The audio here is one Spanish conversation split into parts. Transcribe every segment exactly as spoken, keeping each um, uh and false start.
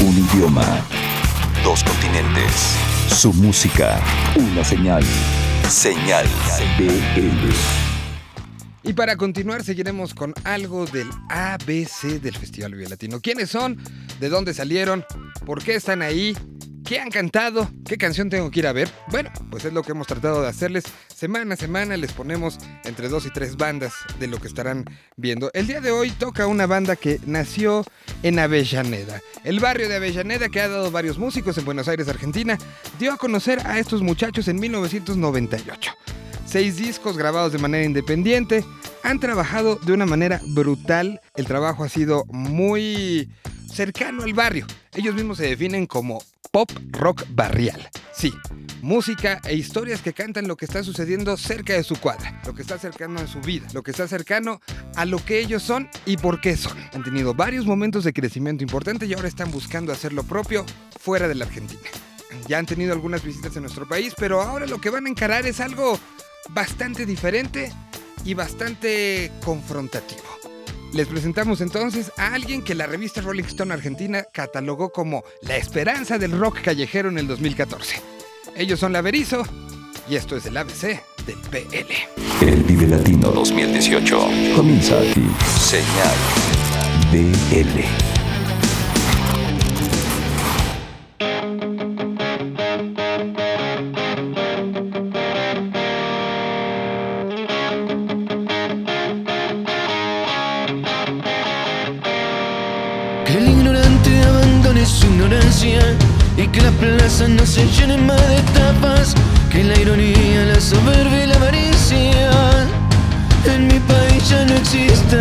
Un idioma, dos continentes, su música, una señal, señal B L. Y para continuar seguiremos con algo del A B C del Festival Biolatino. ¿Quiénes son? ¿De dónde salieron? ¿Por qué están ahí? ¿Qué han cantado? ¿Qué canción tengo que ir a ver? Bueno, pues es lo que hemos tratado de hacerles. Semana a semana les ponemos entre dos y tres bandas de lo que estarán viendo. El día de hoy toca una banda que nació en Avellaneda. El barrio de Avellaneda, que ha dado varios músicos en Buenos Aires, Argentina, dio a conocer a estos muchachos en mil novecientos noventa y ocho. Seis discos grabados de manera independiente. Han trabajado de una manera brutal. El trabajo ha sido muy cercano al barrio. Ellos mismos se definen como pop rock barrial. Sí, música e historias que cantan lo que está sucediendo cerca de su cuadra, lo que está cercano a su vida, lo que está cercano a lo que ellos son y por qué son. Han tenido varios momentos de crecimiento importante y ahora están buscando hacer lo propio fuera de la Argentina. Ya han tenido algunas visitas en nuestro país, pero ahora lo que van a encarar es algo bastante diferente y bastante confrontativo. Les presentamos entonces a alguien que la revista Rolling Stone Argentina catalogó como la esperanza del rock callejero en el dos mil catorce. Ellos son La Berizo y esto es el A B C del B L. El Vive Latino dos mil dieciocho comienza aquí. Señal B L. Y que las plazas no se llenen más de tapas, que la ironía, la soberbia y la avaricia en mi país ya no existan.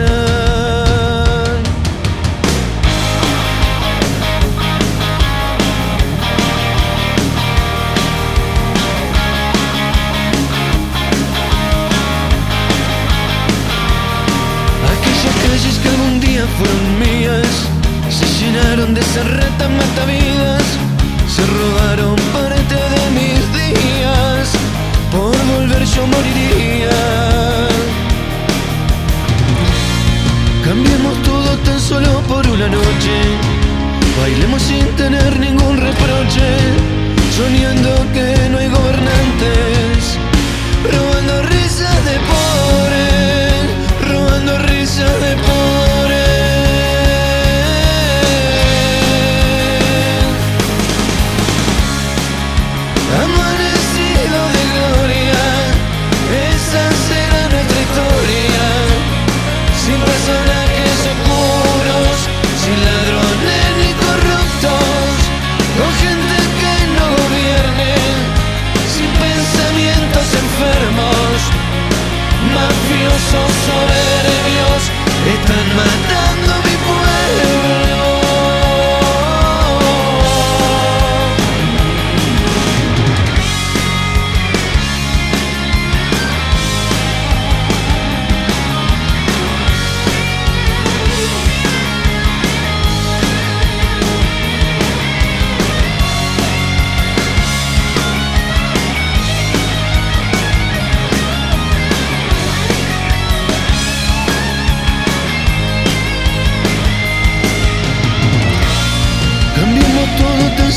Aquellas calles que algún día fueron mías se llenaron de serratas matavidas, se robaron parte de mis días, por volver yo moriría. Cambiemos todo tan solo por una noche, bailemos sin tener ningún reproche, soñando que no hay gobernantes, robando risas de pobres, robando risas de pobres. Mafiosos soberbios están matando a mi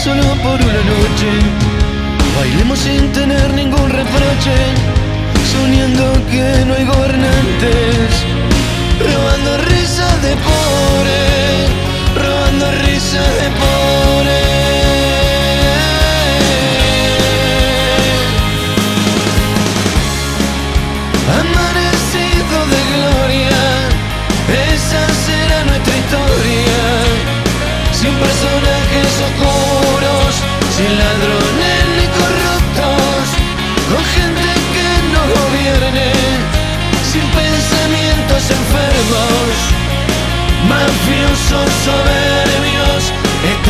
solo por una noche, bailemos sin tener ningún reproche, soñando que no hay gobernantes, robando risas de pobre, robando risas de pobre. Amanecido de gloria, esa será nuestra historia, sin personajes oscuros, sin ladrones ni corruptos, con gente que no gobierne, sin pensamientos enfermos, mafiosos soberbios.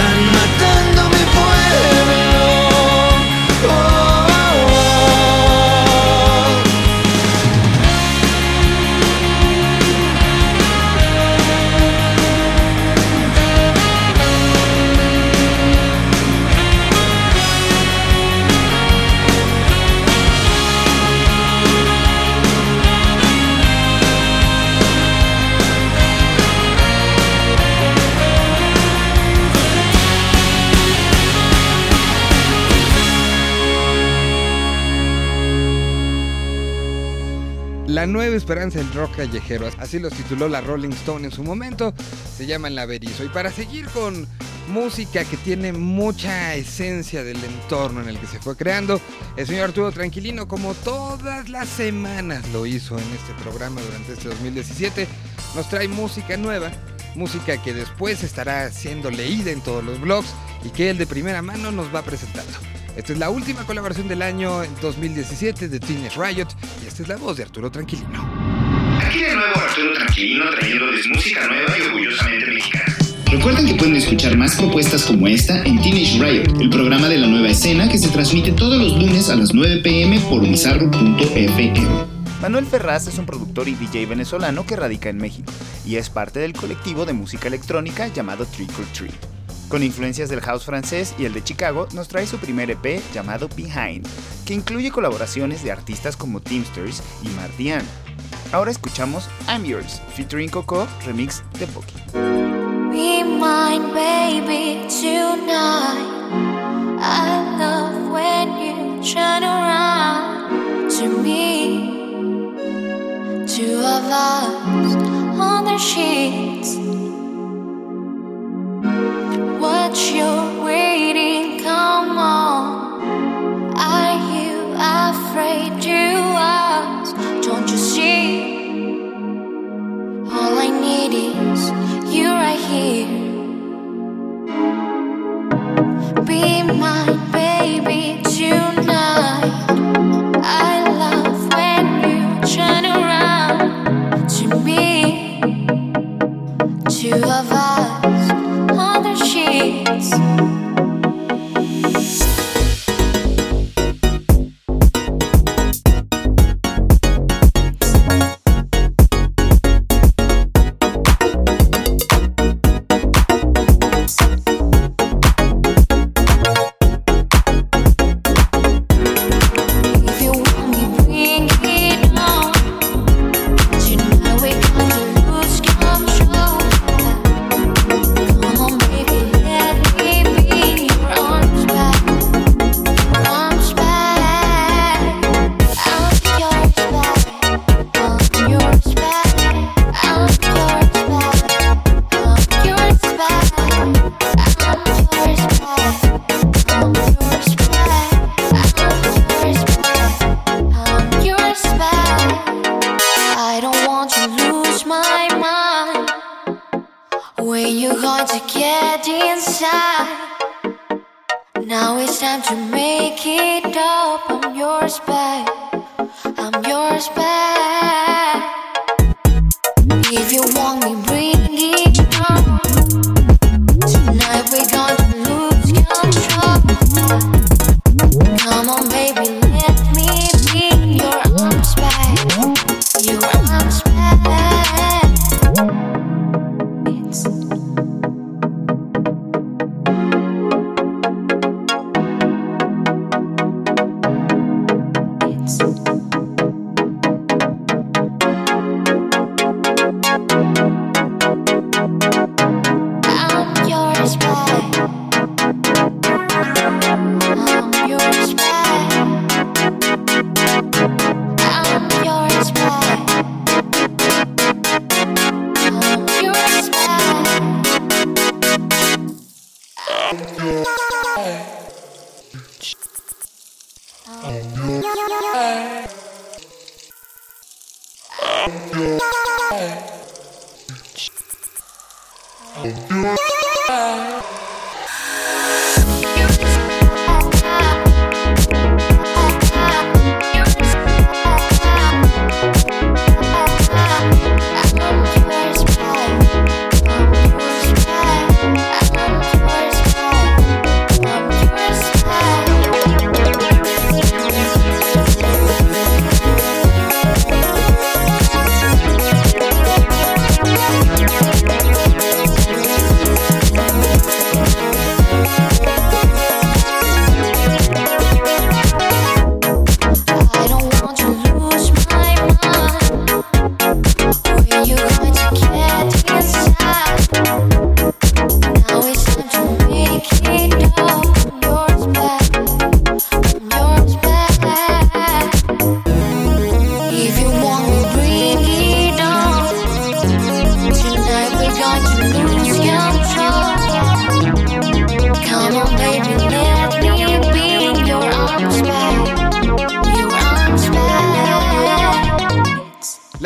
La nueva esperanza del rock callejero, así los tituló la Rolling Stone en su momento, se llama La Berizo. Y para seguir con música que tiene mucha esencia del entorno en el que se fue creando, el señor Arturo Tranquilino, como todas las semanas lo hizo en este programa durante este dos mil diecisiete, nos trae música nueva, música que después estará siendo leída en todos los blogs y que él de primera mano nos va presentando. Esta es la última colaboración del año dos mil diecisiete de Teenage Riot y esta es la voz de Arturo Tranquilino. Aquí de nuevo Arturo Tranquilino trayéndoles música nueva y orgullosamente mexicana. Recuerden que pueden escuchar más propuestas como esta en Teenage Riot, el programa de la nueva escena que se transmite todos los lunes a las nueve pm por bizarro punto f m. Manuel Ferraz es un productor y D J venezolano que radica en México y es parte del colectivo de música electrónica llamado Trick or Treat. Con influencias del house francés y el de Chicago, nos trae su primer E P llamado Behind, que incluye colaboraciones de artistas como Teamsters y Mardian. Ahora escuchamos I'm Yours, featuring Coco, remix de Boki. Be mine, baby, tonight. I love when you turn around to me. Two of us on their sheets. What you're waiting, come on. Are you afraid you asked? Don't you see? All I need is you right here. Be my baby tonight. I love when you turn around to me, two of us on the sheets.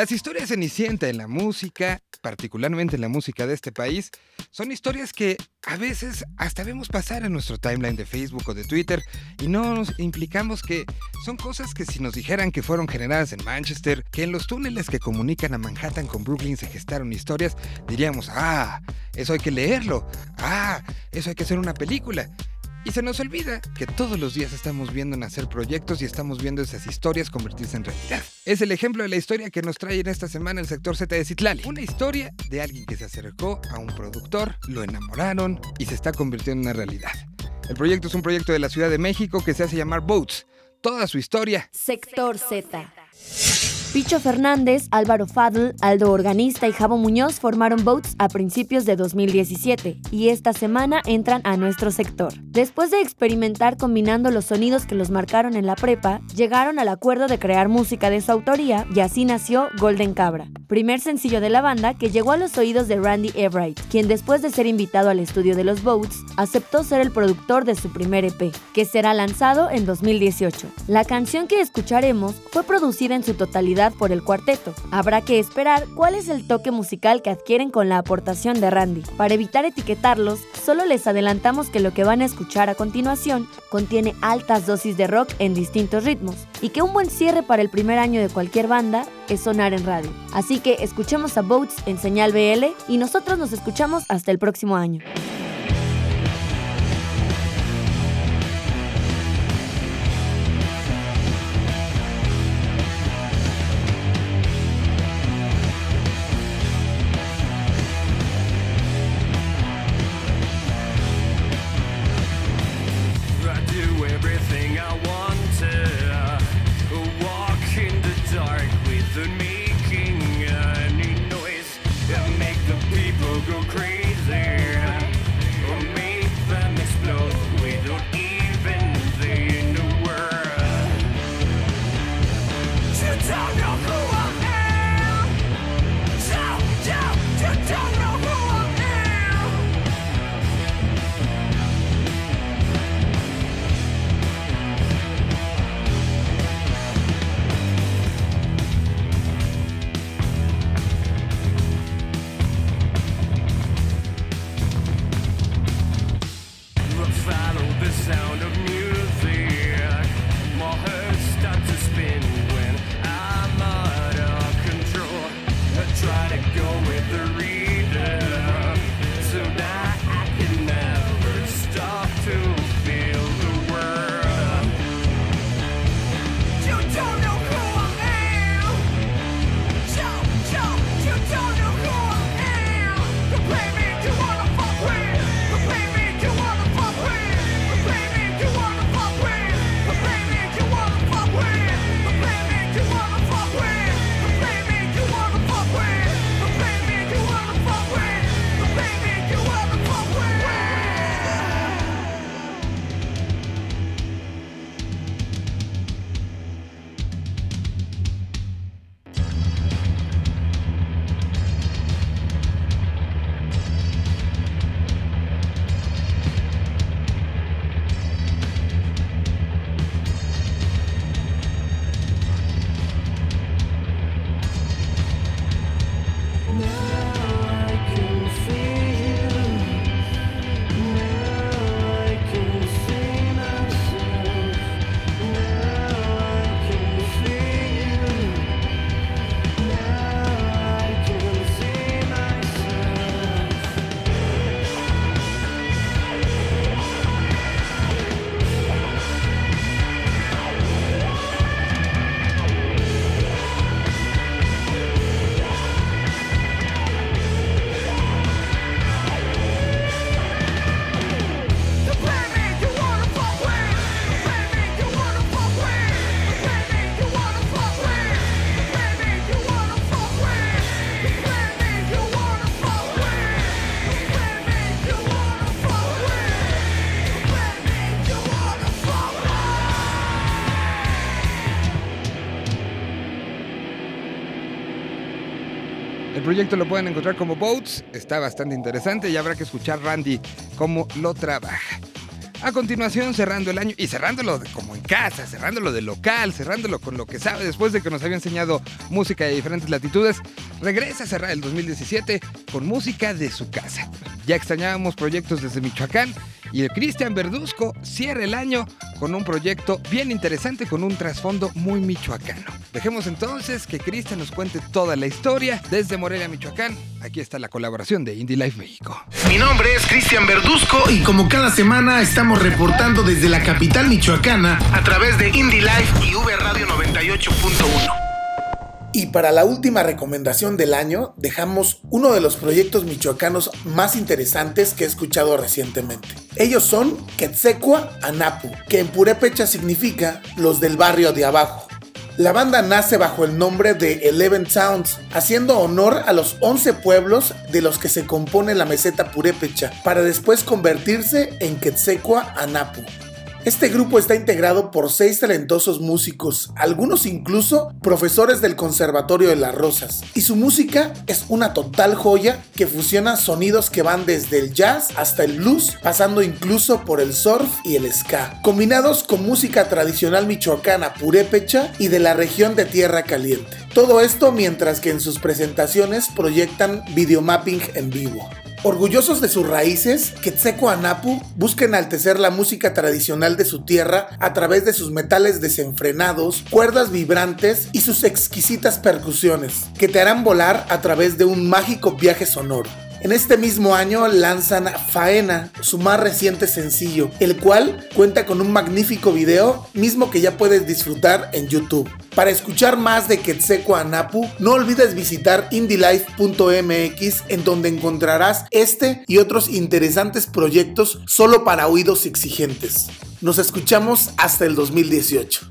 Las historias Cenicienta en la música, particularmente en la música de este país, son historias que a veces hasta vemos pasar en nuestro timeline de Facebook o de Twitter y no nos implicamos que son cosas que si nos dijeran que fueron generadas en Manchester, que en los túneles que comunican a Manhattan con Brooklyn se gestaron historias, diríamos, ah, eso hay que leerlo, ah, eso hay que hacer una película. Y se nos olvida que todos los días estamos viendo nacer proyectos y estamos viendo esas historias convertirse en realidad. Es el ejemplo de la historia que nos trae en esta semana el Sector Z de Citlali. Una historia de alguien que se acercó a un productor, lo enamoraron y se está convirtiendo en una realidad. El proyecto es un proyecto de la Ciudad de México que se hace llamar Boats. Toda su historia. Sector Z. Picho Fernández, Álvaro Fadl, Aldo Organista y Javo Muñoz formaron Boats a principios de dos mil diecisiete y esta semana entran a nuestro sector. Después de experimentar combinando los sonidos que los marcaron en la prepa, llegaron al acuerdo de crear música de su autoría y así nació Golden Cabra, primer sencillo de la banda que llegó a los oídos de Randy Ebride, quien después de ser invitado al estudio de los Boats, aceptó ser el productor de su primer E P, que será lanzado en dos mil dieciocho. La canción que escucharemos fue producida en su totalidad por el cuarteto. Habrá que esperar cuál es el toque musical que adquieren con la aportación de Randy. Para evitar etiquetarlos, solo les adelantamos que lo que van a escuchar a continuación contiene altas dosis de rock en distintos ritmos y que un buen cierre para el primer año de cualquier banda es sonar en radio. Así que escuchemos a Boats en Señal B L y nosotros nos escuchamos hasta el próximo año. El proyecto lo pueden encontrar como Boats, está bastante interesante y habrá que escuchar Randy cómo lo trabaja. A continuación, cerrando el año y cerrándolo de, como en casa, cerrándolo de local, cerrándolo con lo que sabe, después de que nos había enseñado música de diferentes latitudes, regresa a cerrar el dos mil diecisiete con música de su casa. Ya extrañábamos proyectos desde Michoacán y el Cristian Verduzco cierra el año con un proyecto bien interesante, con un trasfondo muy michoacano. Dejemos entonces que Cristian nos cuente toda la historia desde Morelia, Michoacán. Aquí está la colaboración de Indie Life México. Mi nombre es Cristian Verduzco y como cada semana estamos reportando desde la capital michoacana a través de Indie Life y V Radio noventa y ocho punto uno. Y para la última recomendación del año, dejamos uno de los proyectos michoacanos más interesantes que he escuchado recientemente. Ellos son Quetzecua Anapu, que en Purépecha significa los del barrio de abajo. La banda nace bajo el nombre de Eleven Sounds, haciendo honor a los once pueblos de los que se compone la meseta Purépecha, para después convertirse en Quetzecua Anapu. Este grupo está integrado por seis talentosos músicos, algunos incluso profesores del Conservatorio de las Rosas, y su música es una total joya que fusiona sonidos que van desde el jazz hasta el blues, pasando incluso por el surf y el ska, combinados con música tradicional michoacana, purépecha y de la región de Tierra Caliente. Todo esto mientras que en sus presentaciones proyectan videomapping en vivo. Orgullosos de sus raíces, Quetzecua Anapu busca enaltecer la música tradicional de su tierra a través de sus metales desenfrenados, cuerdas vibrantes y sus exquisitas percusiones, que te harán volar a través de un mágico viaje sonoro. En este mismo año lanzan Faena, su más reciente sencillo, el cual cuenta con un magnífico video, mismo que ya puedes disfrutar en YouTube. Para escuchar más de Quetzecua Anapu, no olvides visitar indylife punto m x, en donde encontrarás este y otros interesantes proyectos solo para oídos exigentes. Nos escuchamos hasta el dos mil dieciocho.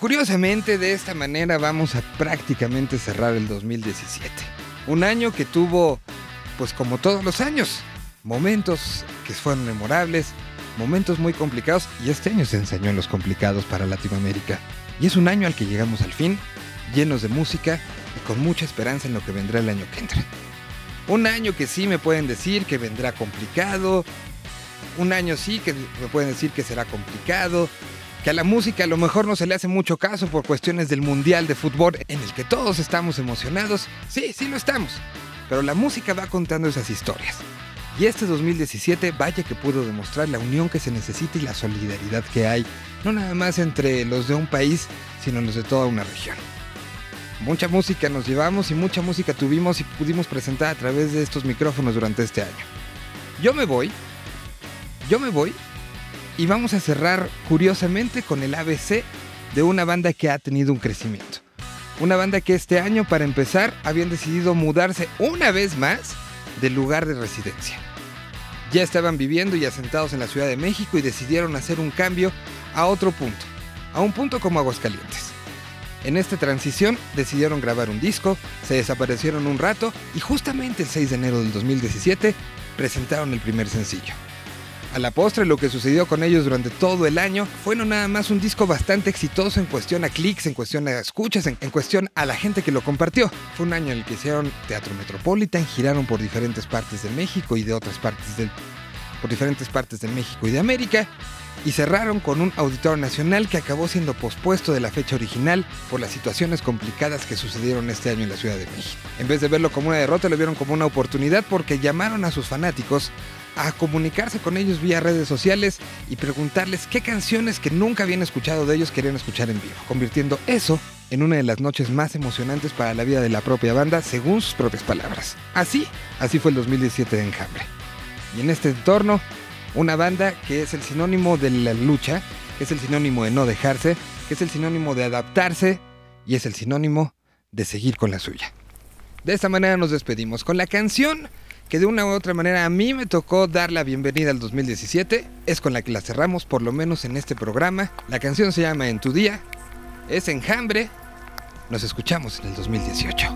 Curiosamente, de esta manera vamos a prácticamente cerrar el dos mil diecisiete. Un año que tuvo, pues como todos los años, momentos que fueron memorables, momentos muy complicados, y este año se ensañó en los complicados para Latinoamérica. Y es un año al que llegamos al fin, llenos de música y con mucha esperanza en lo que vendrá el año que entra. Un año que sí me pueden decir que vendrá complicado, un año sí que me pueden decir que será complicado, que a la música a lo mejor no se le hace mucho caso por cuestiones del Mundial de Fútbol en el que todos estamos emocionados. Sí, sí lo estamos, pero la música va contando esas historias. Y este dos mil diecisiete, vaya que pudo demostrar la unión que se necesita y la solidaridad que hay, no nada más entre los de un país, sino los de toda una región. Mucha música nos llevamos y mucha música tuvimos y pudimos presentar a través de estos micrófonos durante este año. Yo me voy, yo me voy, y vamos a cerrar curiosamente con el A B C de una banda que ha tenido un crecimiento. Una banda que este año, para empezar, habían decidido mudarse una vez más del lugar de residencia. Ya estaban viviendo y asentados en la Ciudad de México y decidieron hacer un cambio a otro punto, a un punto como Aguascalientes. En esta transición decidieron grabar un disco, se desaparecieron un rato y justamente el seis de enero del dos mil diecisiete presentaron el primer sencillo. A la postre, lo que sucedió con ellos durante todo el año fue no nada más un disco bastante exitoso en cuestión a clics, en cuestión a escuchas, en, en cuestión a la gente que lo compartió. Fue un año en el que hicieron Teatro Metropolitan, giraron por diferentes partes de México y de otras partes del, por diferentes partes de México y de América, y cerraron con un Auditorio Nacional que acabó siendo pospuesto de la fecha original por las situaciones complicadas que sucedieron este año en la Ciudad de México. En vez de verlo como una derrota, lo vieron como una oportunidad porque llamaron a sus fanáticos a comunicarse con ellos vía redes sociales y preguntarles qué canciones que nunca habían escuchado de ellos querían escuchar en vivo, convirtiendo eso en una de las noches más emocionantes para la vida de la propia banda, según sus propias palabras. Así, así fue el dos mil diecisiete de Enjambre. Y en este entorno, una banda que es el sinónimo de la lucha, que es el sinónimo de no dejarse, que es el sinónimo de adaptarse y es el sinónimo de seguir con la suya. De esta manera nos despedimos con la canción que de una u otra manera a mí me tocó dar la bienvenida al dos mil diecisiete, es con la que la cerramos, por lo menos en este programa. La canción se llama En tu día, es Enjambre. Nos escuchamos en el dos mil dieciocho.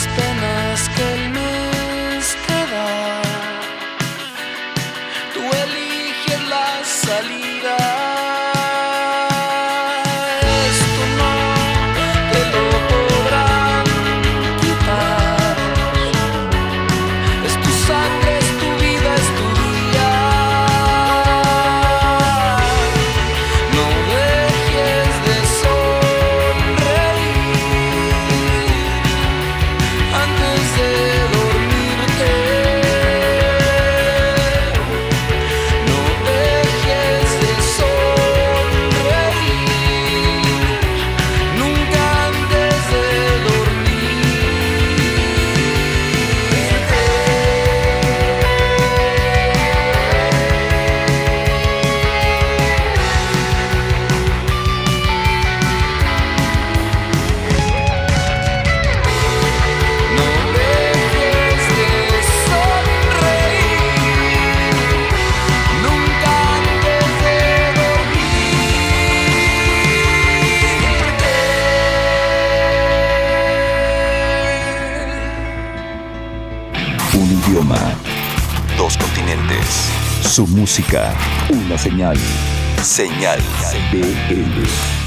Spend idioma. Dos continentes. Su música. Una señal. Señal B L.